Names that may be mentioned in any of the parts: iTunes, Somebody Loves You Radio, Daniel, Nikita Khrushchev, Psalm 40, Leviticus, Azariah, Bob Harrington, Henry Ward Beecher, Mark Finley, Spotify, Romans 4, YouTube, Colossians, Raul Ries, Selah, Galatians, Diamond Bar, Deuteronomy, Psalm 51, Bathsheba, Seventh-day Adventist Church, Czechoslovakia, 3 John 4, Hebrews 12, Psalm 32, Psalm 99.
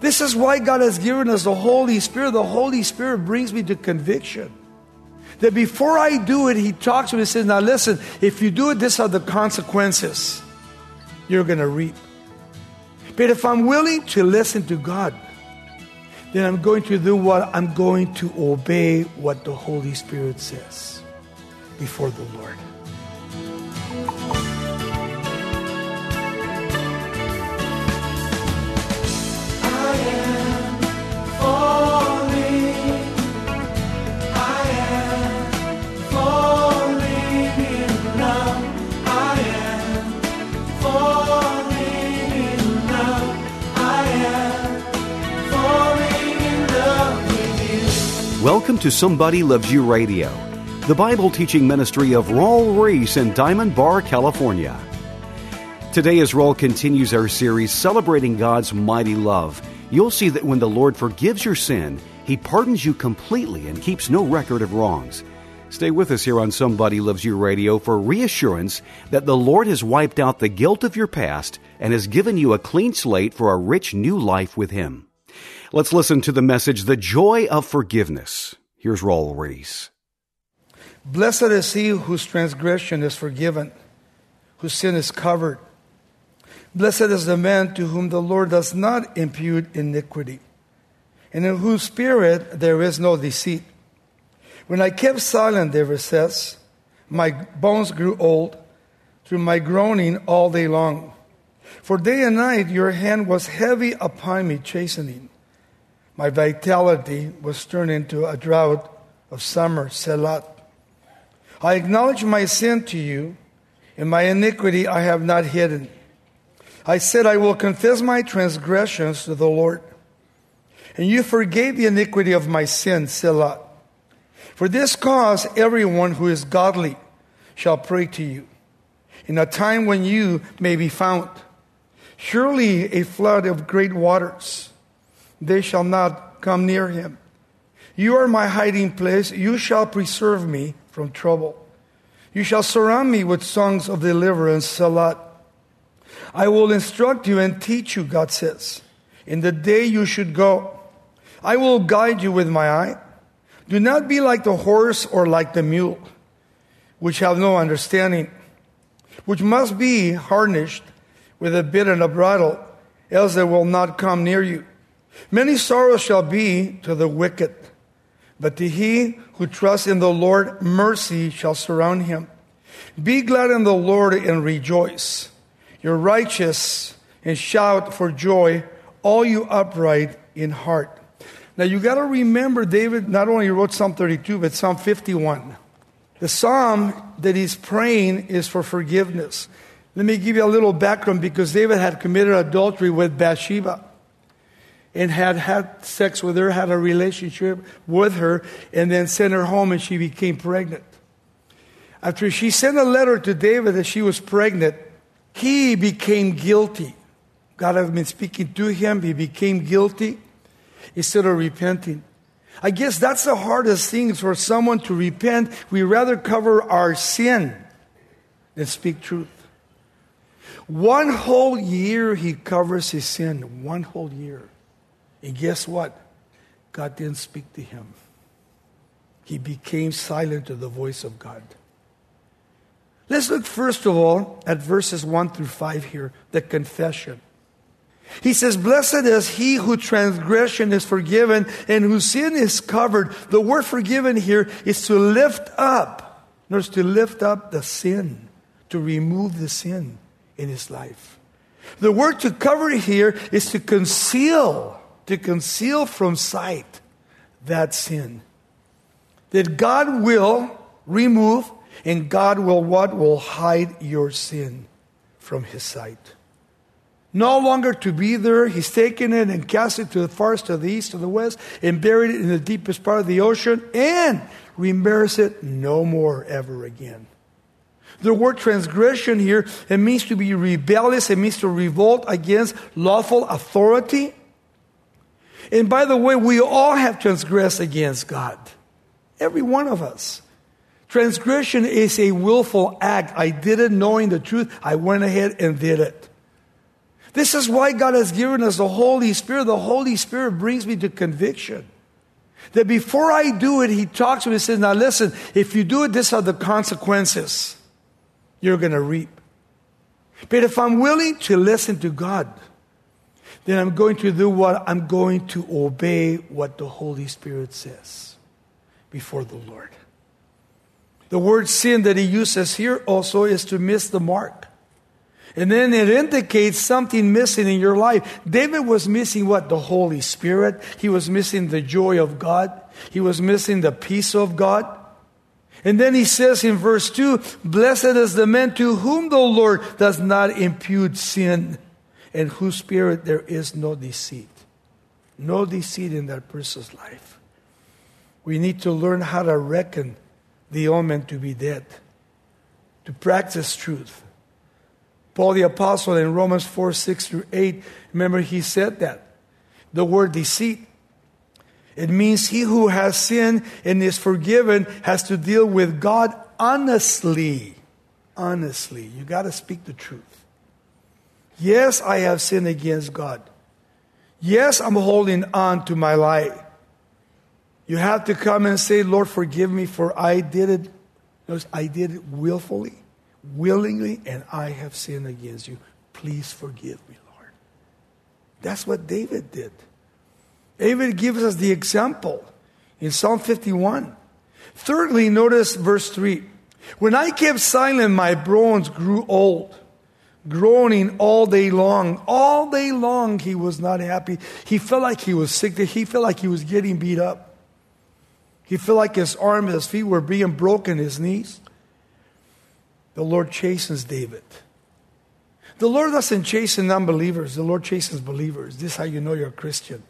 This is why God has given us the Holy Spirit. The Holy Spirit brings me to conviction. That before I do it, He talks to me and says, now listen, if you do it, these are the consequences you're going to reap. But if I'm willing to listen to God, then I'm going to do what? I'm going to obey what the Holy Spirit says before the Lord. Welcome to Somebody Loves You Radio, the Bible teaching ministry of Raul Ries in Diamond Bar, California. Today, as Raul continues our series, Celebrating God's Mighty Love, you'll see that when the Lord forgives your sin, He pardons you completely and keeps no record of wrongs. Stay with us here on Somebody Loves You Radio for reassurance that the Lord has wiped out the guilt of your past and has given you a clean slate for a rich new life with Him. Let's listen to the message, The Joy of Forgiveness. Here's Raul Ries. Blessed is he whose transgression is forgiven, whose sin is covered. Blessed is the man to whom the Lord does not impute iniquity, and in whose spirit there is no deceit. When I kept silent, David says, my bones grew old through my groaning all day long. For day and night your hand was heavy upon me, chastening. My vitality was turned into a drought of summer, Selah. I acknowledge my sin to you, and my iniquity I have not hidden. I said, I will confess my transgressions to the Lord. And you forgave the iniquity of my sin, Selah. For this cause, everyone who is godly shall pray to you, in a time when you may be found. Surely a flood of great waters, they shall not come near him. You are my hiding place. You shall preserve me from trouble. You shall surround me with songs of deliverance, Selah. I will instruct you and teach you, God says, in the day you should go. I will guide you with my eye. Do not be like the horse or like the mule, which have no understanding, which must be harnessed with a bit and a bridle, else they will not come near you. Many sorrows shall be to the wicked, but to he who trusts in the Lord, mercy shall surround him. Be glad in the Lord and rejoice, your righteous, and shout for joy, all you upright in heart. Now you got to remember, David not only wrote Psalm 32, but Psalm 51. The psalm that he's praying is for forgiveness. Let me give you a little background, because David had committed adultery with Bathsheba, and had had sex with her, had a relationship with her, and then sent her home, and she became pregnant. After she sent a letter to David that she was pregnant, he became guilty. God had been speaking to him. He became guilty instead of repenting. I guess that's the hardest thing for someone to repent. We rather cover our sin than speak truth. 1 whole year he covers his sin. 1 whole year. And guess what? God didn't speak to him. He became silent to the voice of God. Let's look first of all at verses 1 through 5 here, the confession. He says, blessed is he whose transgression is forgiven and whose sin is covered. The word forgiven here is to lift up. Notice, to lift up the sin, to remove the sin in his life. The word to cover here is to conceal. To conceal from sight that sin. That God will remove, and God will what? Will hide your sin from His sight. No longer to be there. He's taken it and cast it to the far, to the east, to the west, and buried it in the deepest part of the ocean, and remembers it no more ever again. The word transgression here, it means to be rebellious. It means to revolt against lawful authority. And by the way, we all have transgressed against God. Every one of us. Transgression is a willful act. I did it knowing the truth. I went ahead and did it. This is why God has given us the Holy Spirit. The Holy Spirit brings me to conviction. That before I do it, He talks to me and says, now listen, if you do it, these are the consequences you're going to reap. But if I'm willing to listen to God, then I'm going to do what? I'm going to obey what the Holy Spirit says before the Lord. The word sin that He uses here also is to miss the mark. And then it indicates something missing in your life. David was missing what? The Holy Spirit. He was missing the joy of God. He was missing the peace of God. And then he says in verse 2, blessed is the man to whom the Lord does not impute sin, and whose spirit there is no deceit. No deceit in that person's life. We need to learn how to reckon the omen to be dead, to practice truth. Paul the Apostle in Romans 4, 6 through 8, remember he said that. The word deceit, it means he who has sinned and is forgiven has to deal with God honestly. Honestly. You got to speak the truth. Yes, I have sinned against God. Yes, I'm holding on to my lie. You have to come and say, Lord, forgive me, for I did it willfully. Willingly, and I have sinned against you. Please forgive me, Lord. That's what David did. David gives us the example in Psalm 51. Thirdly, notice verse 3. When I kept silent, my bones grew old, groaning all day long. All day long, he was not happy. He felt like he was sick. He felt like he was getting beat up. He felt like his arms, his feet were being broken, his knees. The Lord chastens David. The Lord doesn't chasten unbelievers. The Lord chastens believers. This is how you know you're a Christian.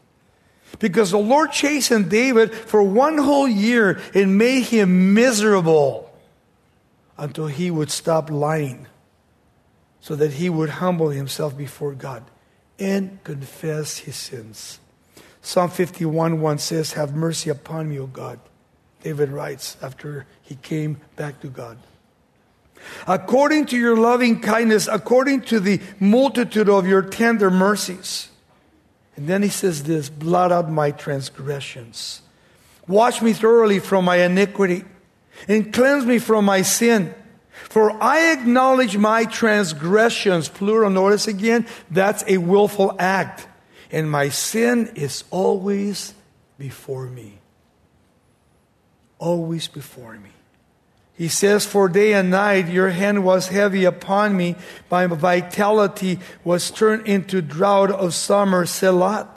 Because the Lord chastened David for one whole year and made him miserable until he would stop lying so that he would humble himself before God and confess his sins. Psalm 51:1 says, have mercy upon me, O God. David writes after he came back to God. According to your loving kindness, according to the multitude of your tender mercies. And then he says this, blot out my transgressions. Wash me thoroughly from my iniquity and cleanse me from my sin. For I acknowledge my transgressions. Plural, notice again, that's a willful act. And my sin is always before me. Always before me. He says, for day and night your hand was heavy upon me. My vitality was turned into drought of summer, Selah.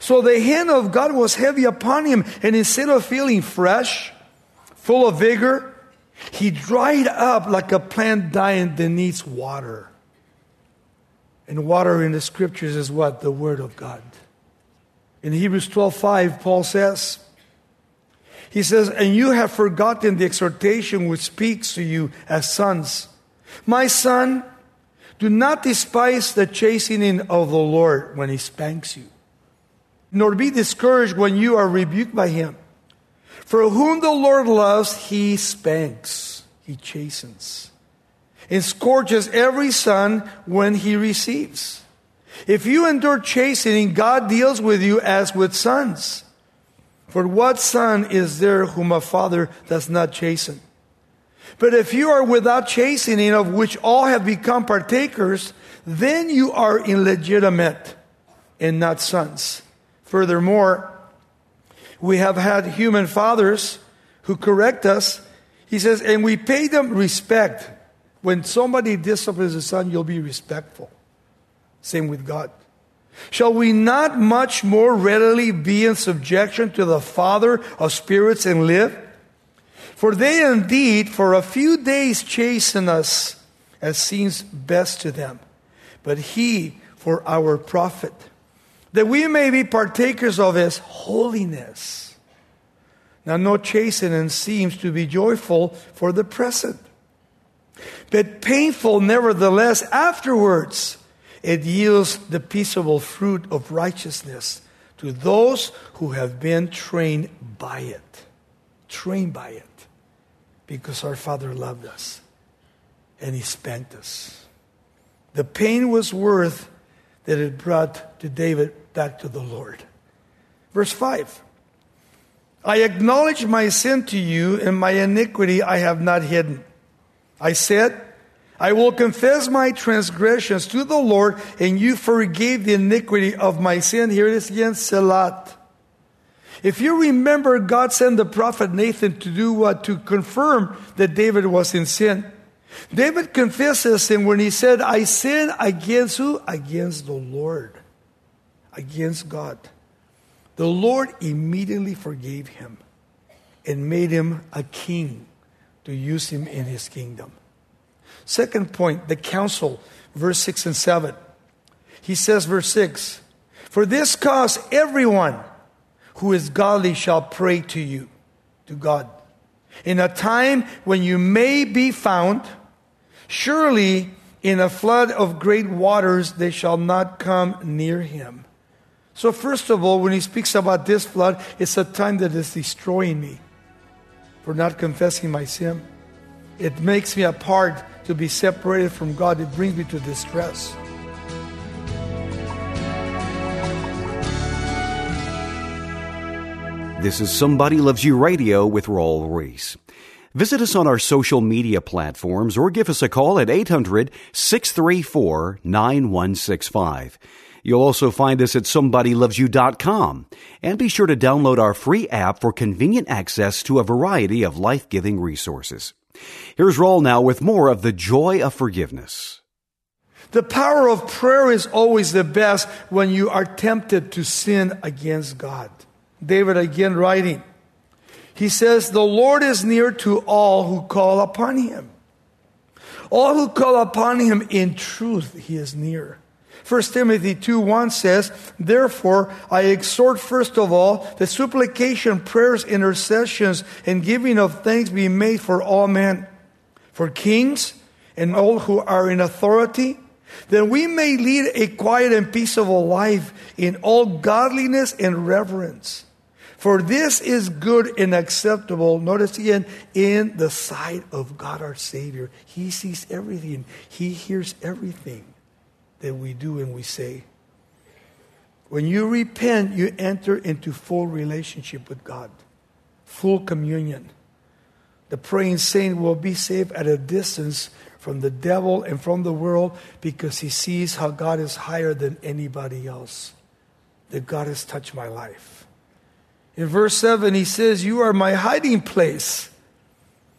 So the hand of God was heavy upon him. And instead of feeling fresh, full of vigor, he dried up like a plant dying that needs water. And water in the scriptures is what? The word of God. In Hebrews 12, 5, Paul says, he says, and you have forgotten the exhortation which speaks to you as sons. My son, do not despise the chastening of the Lord when he spanks you, nor be discouraged when you are rebuked by him. For whom the Lord loves, he spanks, he chastens, and scourges every son when he receives. If you endure chastening, God deals with you as with sons. For what son is there whom a father does not chasten? But if you are without chastening, of which all have become partakers, then you are illegitimate and not sons. Furthermore, we have had human fathers who correct us. He says, and we pay them respect. When somebody disciplines a son, you'll be respectful. Same with God. Shall we not much more readily be in subjection to the Father of spirits and live? For they indeed for a few days chasten us as seems best to them, but he for our profit, that we may be partakers of his holiness. Now no chastening seems to be joyful for the present, but painful nevertheless afterwards. It yields the peaceable fruit of righteousness to those who have been trained by it. Trained by it. Because our Father loved us. And He spanked us. The pain was worth that it brought to David back to the Lord. Verse 5. I acknowledge my sin to you, and my iniquity I have not hidden. I said, I will confess my transgressions to the Lord, and you forgave the iniquity of my sin. Here it is again, Selah. If you remember, God sent the prophet Nathan to do what? To confirm that David was in sin. David confesses him when he said, I sin against who? Against the Lord. Against God. The Lord immediately forgave him and made him a king to use him in his kingdom. Second point, the counsel, verse 6 and 7. He says, verse 6, for this cause everyone who is godly shall pray to you, to God, in a time when you may be found. Surely in a flood of great waters they shall not come near him. So first of all, when he speaks about this flood, it's a time that is destroying me for not confessing my sin. It makes me apart to be separated from God. It brings me to distress. This is Somebody Loves You Radio with Raul Ries. Visit us on our social media platforms or give us a call at 800-634-9165. You'll also find us at somebodylovesyou.com. And be sure to download our free app for convenient access to a variety of life-giving resources. Here's Raul now with more of the joy of forgiveness. The power of prayer is always the best when you are tempted to sin against God. David again writing. He says, the Lord is near to all who call upon him. All who call upon him in truth, he is near. 1 Timothy 2:1 says, therefore, I exhort first of all that supplication, prayers, intercessions, and giving of thanks be made for all men, for kings and all who are in authority, that we may lead a quiet and peaceable life in all godliness and reverence. For this is good and acceptable, notice again, in the sight of God our Savior. He sees everything. He hears everything that we do and we say. When you repent, you enter into full relationship with God, full communion. The praying saint will be safe at a distance from the devil and from the world, because he sees how God is higher than anybody else. That God has touched my life. In verse 7, he says, you are my hiding place.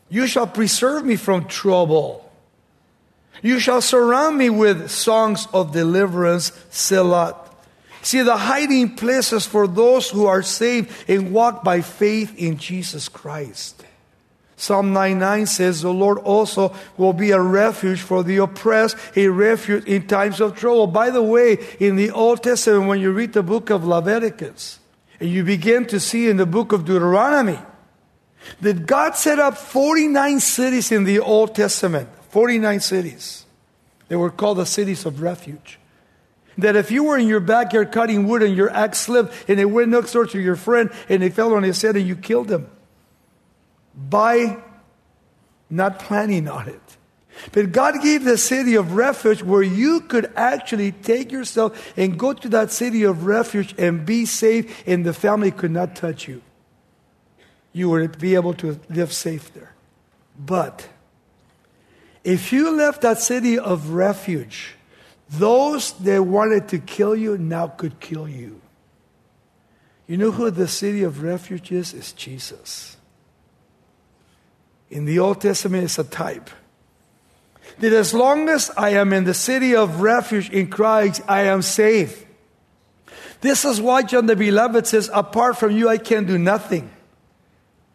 You shall preserve me from trouble. You shall surround me with songs of deliverance, Selah. See, the hiding places for those who are saved and walk by faith in Jesus Christ. Psalm 99 says, the Lord also will be a refuge for the oppressed, a refuge in times of trouble. By the way, in the Old Testament, when you read the book of Leviticus, and you begin to see in the book of Deuteronomy, that God set up 49 cities in the Old Testament. 49 cities. They were called the cities of refuge. That if you were in your backyard cutting wood and your axe slipped, and it went next door to your friend, and it fell on his head and you killed him, by not planning on it. But God gave the city of refuge where you could actually take yourself and go to that city of refuge and be safe, and the family could not touch you. You would be able to live safe there. But if you left that city of refuge, those that wanted to kill you now could kill you. You know who the city of refuge is? It's Jesus. In the Old Testament, it's a type. That as long as I am in the city of refuge in Christ, I am safe. This is why John the Beloved says, apart from you, I can do nothing.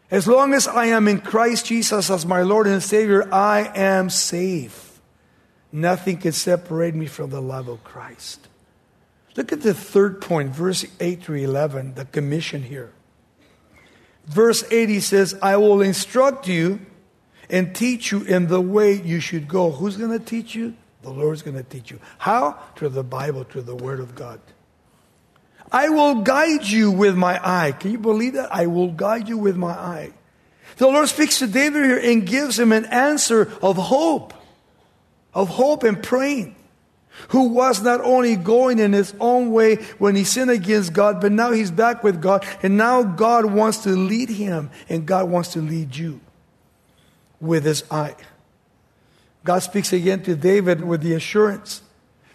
As long as I am in Christ Jesus as my Lord and Savior, I am safe. Nothing can separate me from the love of Christ. Look at the third point, verse 8 through 11, the commission here. Verse 80 says, I will instruct you and teach you in the way you should go. Who's going to teach you? The Lord's going to teach you. How? Through the Bible, through the Word of God. I will guide you with my eye. Can you believe that? I will guide you with my eye. The Lord speaks to David here and gives him an answer of hope and praying. who was not only going in his own way when he sinned against God, but now he's back with God, and now God wants to lead him, and God wants to lead you with his eye. God speaks again to David with the assurance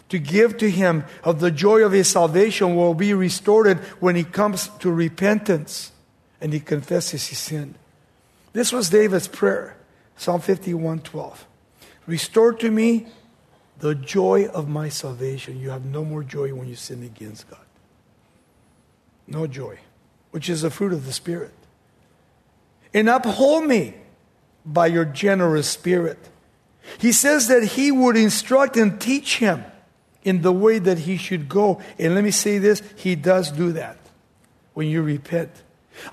to give to him of the joy of his salvation will be restored when he comes to repentance and he confesses his sin. This was David's prayer, Psalm 51:12. Restore to me the joy of my salvation. You have no more joy when you sin against God. No joy, which is the fruit of the Spirit. And uphold me by your generous spirit. He says that he would instruct and teach him in the way that he should go. And let me say this, he does do that when you repent.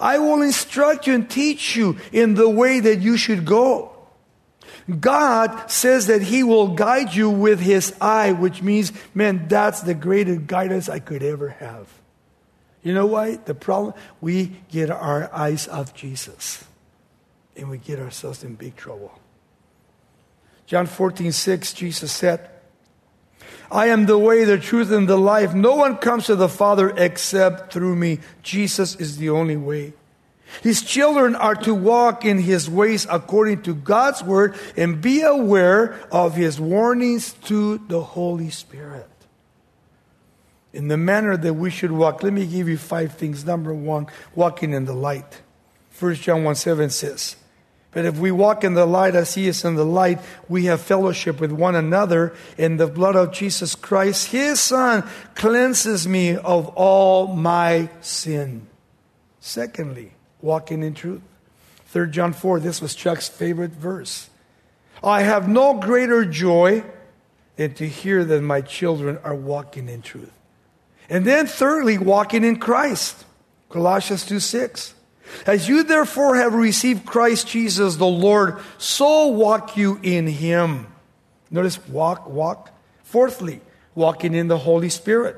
I will instruct you and teach you in the way that you should go. God says that he will guide you with his eye, which means, man, that's the greatest guidance I could ever have. You know why? The problem, we get our eyes off Jesus, and we get ourselves in big trouble. John 14:6, Jesus said, I am the way, the truth, and the life. No one comes to the Father except through me. Jesus is the only way. His children are to walk in his ways according to God's word and be aware of his warnings to the Holy Spirit. In the manner that we should walk, let me give you 5 things. Number 1, walking in the light. 1 John 1:7 says, but if we walk in the light as he is in the light, we have fellowship with one another, and the blood of Jesus Christ, his Son, cleanses me of all my sin. Secondly, walking in truth. 3 John 4, this was Chuck's favorite verse. I have no greater joy than to hear that my children are walking in truth. And then thirdly, walking in Christ. Colossians 2:6. As you therefore have received Christ Jesus the Lord, so walk you in him. Notice, walk. Fourthly, walking in the Holy Spirit.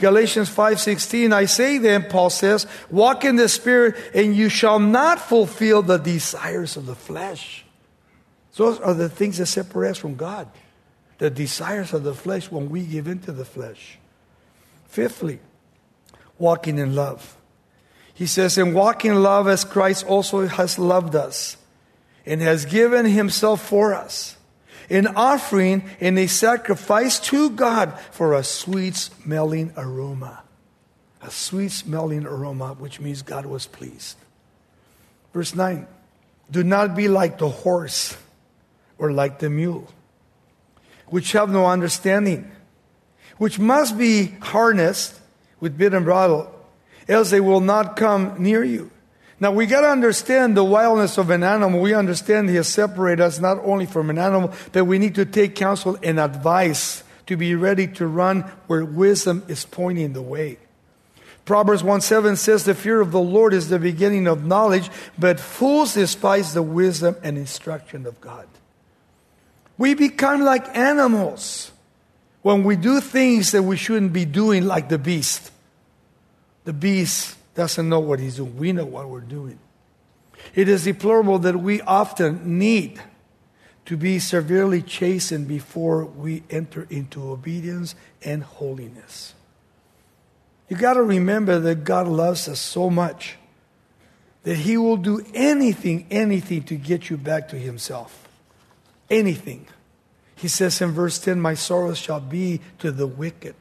Galatians 5:16, I say then, Paul says, walk in the Spirit and you shall not fulfill the desires of the flesh. Those are the things that separate us from God. The desires of the flesh when we give in to the flesh. Fifthly, walking in love. He says, and walk in love as Christ also has loved us and has given himself for us, an offering and a sacrifice to God for a sweet-smelling aroma. A sweet-smelling aroma, which means God was pleased. Verse 9, do not be like the horse or like the mule, which have no understanding, which must be harnessed with bit and bridle, else they will not come near you. Now, we got to understand the wildness of an animal. We understand he has separated us not only from an animal, but we need to take counsel and advice to be ready to run where wisdom is pointing the way. Proverbs 1:7 says, the fear of the Lord is the beginning of knowledge, but fools despise the wisdom and instruction of God. We become like animals when we do things that we shouldn't be doing, like the beast. The beast doesn't know what he's doing. We know what we're doing. It is deplorable that we often need to be severely chastened before we enter into obedience and holiness. You got to remember that God loves us so much that he will do anything to get you back to himself. Anything. He says in verse 10, my sorrows shall be to the wicked,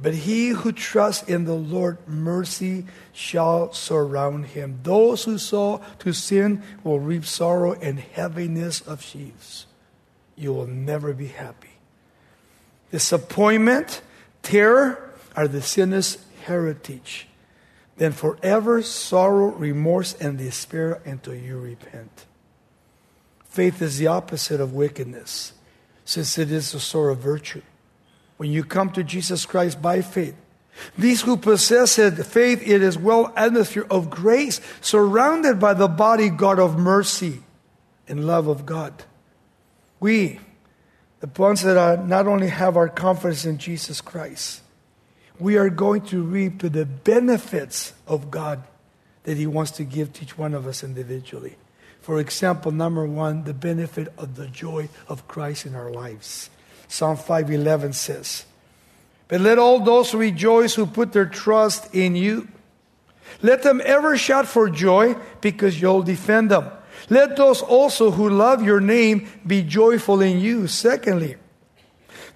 but he who trusts in the Lord, mercy shall surround him. Those who sow to sin will reap sorrow and heaviness of sheaves. You will never be happy. Disappointment, terror are the sinner's heritage. Then forever sorrow, remorse, and despair until you repent. Faith is the opposite of wickedness, since it is the sort of virtue. When you come to Jesus Christ by faith, these who possess faith, it is well atmosphere of grace, surrounded by the bodyguard of mercy and love of God. We, the ones that are not only have our confidence in Jesus Christ, we are going to reap to the benefits of God that he wants to give to each one of us individually. For example, number 1, the benefit of the joy of Christ in our lives. Psalm 5:11 says. But let all those rejoice who put their trust in you. Let them ever shout for joy because you'll defend them. Let those also who love your name be joyful in you. Secondly,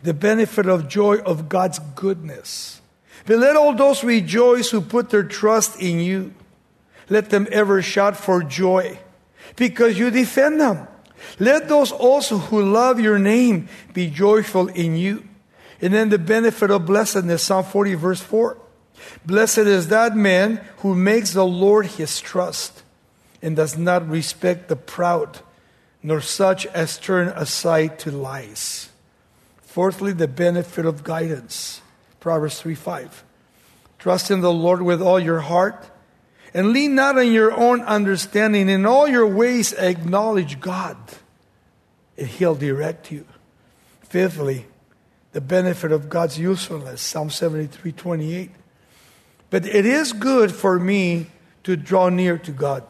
the benefit of joy of God's goodness. But let all those rejoice who put their trust in you. Let them ever shout for joy because you defend them. Let those also who love your name be joyful in you. And then the benefit of blessedness, Psalm 40, verse 4. Blessed is that man who makes the Lord his trust and does not respect the proud, nor such as turn aside to lies. Fourthly, the benefit of guidance, Proverbs 3:5. Trust in the Lord with all your heart and lean not on your own understanding. In all your ways acknowledge God, and He'll direct you. Fifthly, the benefit of God's usefulness, Psalm 73:28. But it is good for me to draw near to God.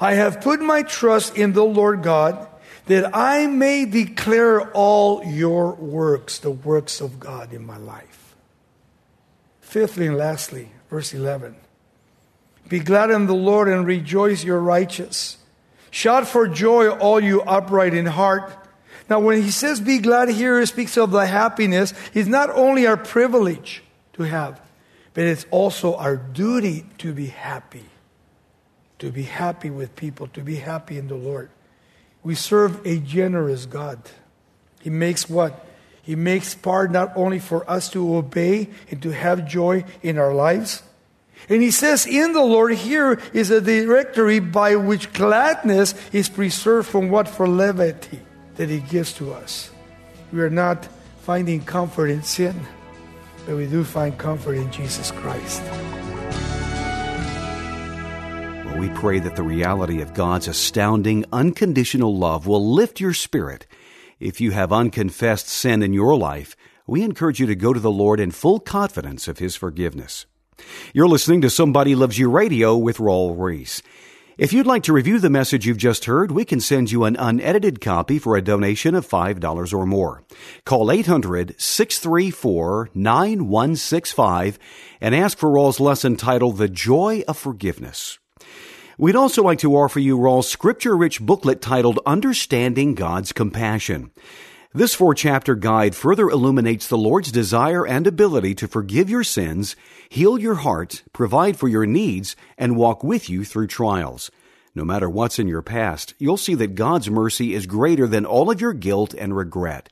I have put my trust in the Lord God, that I may declare all your works, the works of God in my life. Fifthly and lastly, verse 11. Be glad in the Lord and rejoice, your righteous. Shout for joy, all you upright in heart. Now when he says be glad here, he speaks of the happiness. It's not only our privilege to have, but it's also our duty to be happy. To be happy with people, to be happy in the Lord. We serve a generous God. He makes what? He makes part not only for us to obey and to have joy in our lives. And he says in the Lord here is a directory by which gladness is preserved from what? For levity that he gives to us. We are not finding comfort in sin, but we do find comfort in Jesus Christ. Well, we pray that the reality of God's astounding, unconditional love will lift your spirit. If you have unconfessed sin in your life, we encourage you to go to the Lord in full confidence of His forgiveness. You're listening to Somebody Loves You Radio with Raul Ries. If you'd like to review the message you've just heard, we can send you an unedited copy for a donation of $5 or more. Call 800-634-9165 and ask for Raul's lesson titled, The Joy of Forgiveness. We'd also like to offer you Raul's scripture-rich booklet titled, Understanding God's Compassion. This 4-chapter guide further illuminates the Lord's desire and ability to forgive your sins, heal your heart, provide for your needs, and walk with you through trials. No matter what's in your past, you'll see that God's mercy is greater than all of your guilt and regret.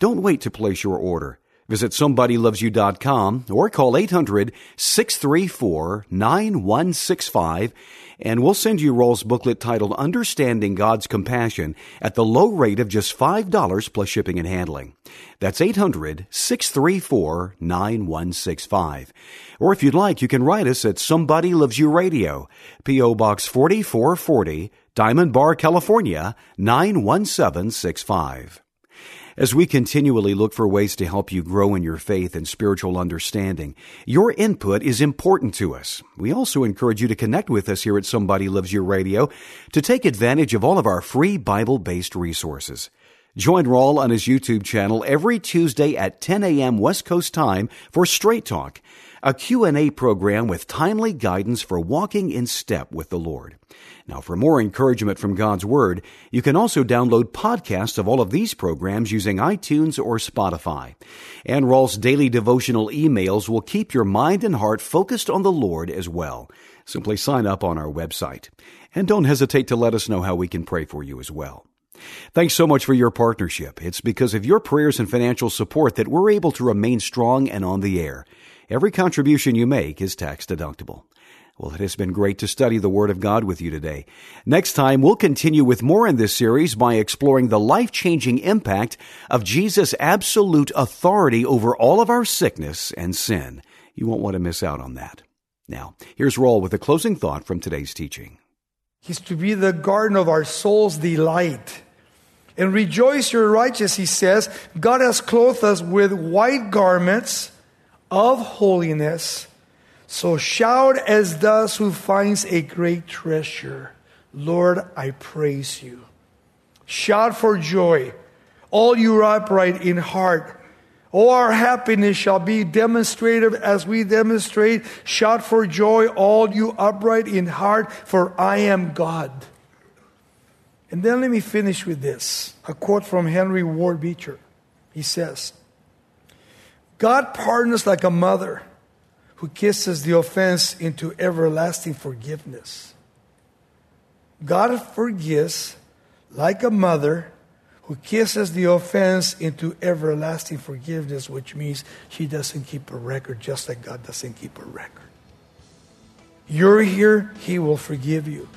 Don't wait to place your order. Visit SomebodyLovesYou.com or call 800-634-9165, and we'll send you Raul's booklet titled Understanding God's Compassion at the low rate of just $5 plus shipping and handling. That's 800-634-9165. Or if you'd like, you can write us at Somebody Loves You Radio, P.O. Box 4440, Diamond Bar, California, 91765. As we continually look for ways to help you grow in your faith and spiritual understanding, your input is important to us. We also encourage you to connect with us here at Somebody Loves You Radio to take advantage of all of our free Bible-based resources. Join Raul on his YouTube channel every Tuesday at 10 a.m. West Coast time for Straight Talk, a Q&A program with timely guidance for walking in step with the Lord. Now, for more encouragement from God's Word, you can also download podcasts of all of these programs using iTunes or Spotify. And Raul's daily devotional emails will keep your mind and heart focused on the Lord as well. Simply sign up on our website. And don't hesitate to let us know how we can pray for you as well. Thanks so much for your partnership. It's because of your prayers and financial support that we're able to remain strong and on the air. Every contribution you make is tax-deductible. Well, it has been great to study the Word of God with you today. Next time, we'll continue with more in this series by exploring the life-changing impact of Jesus' absolute authority over all of our sickness and sin. You won't want to miss out on that. Now, here's Raul with a closing thought from today's teaching. He's to be the garden of our soul's delight. And rejoice, your righteous, he says. God has clothed us with white garments of holiness. So shout as those who finds a great treasure. Lord, I praise you. Shout for joy, all you upright in heart. Oh, our happiness shall be demonstrative as we demonstrate. Shout for joy, all you upright in heart, for I am God. And then let me finish with this. A quote from Henry Ward Beecher. He says, God pardons like a mother who kisses the offense into everlasting forgiveness. God forgives like a mother who kisses the offense into everlasting forgiveness, which means she doesn't keep a record, just like God doesn't keep a record. You're here, He will forgive you.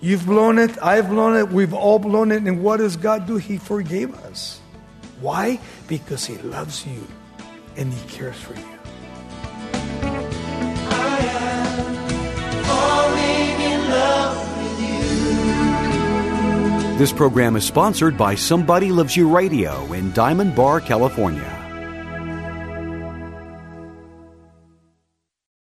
You've blown it, I've blown it, we've all blown it. And what does God do? He forgave us. Why? Because He loves you and He cares for you. I am falling in love with you. This program is sponsored by Somebody Loves You Radio in Diamond Bar, California.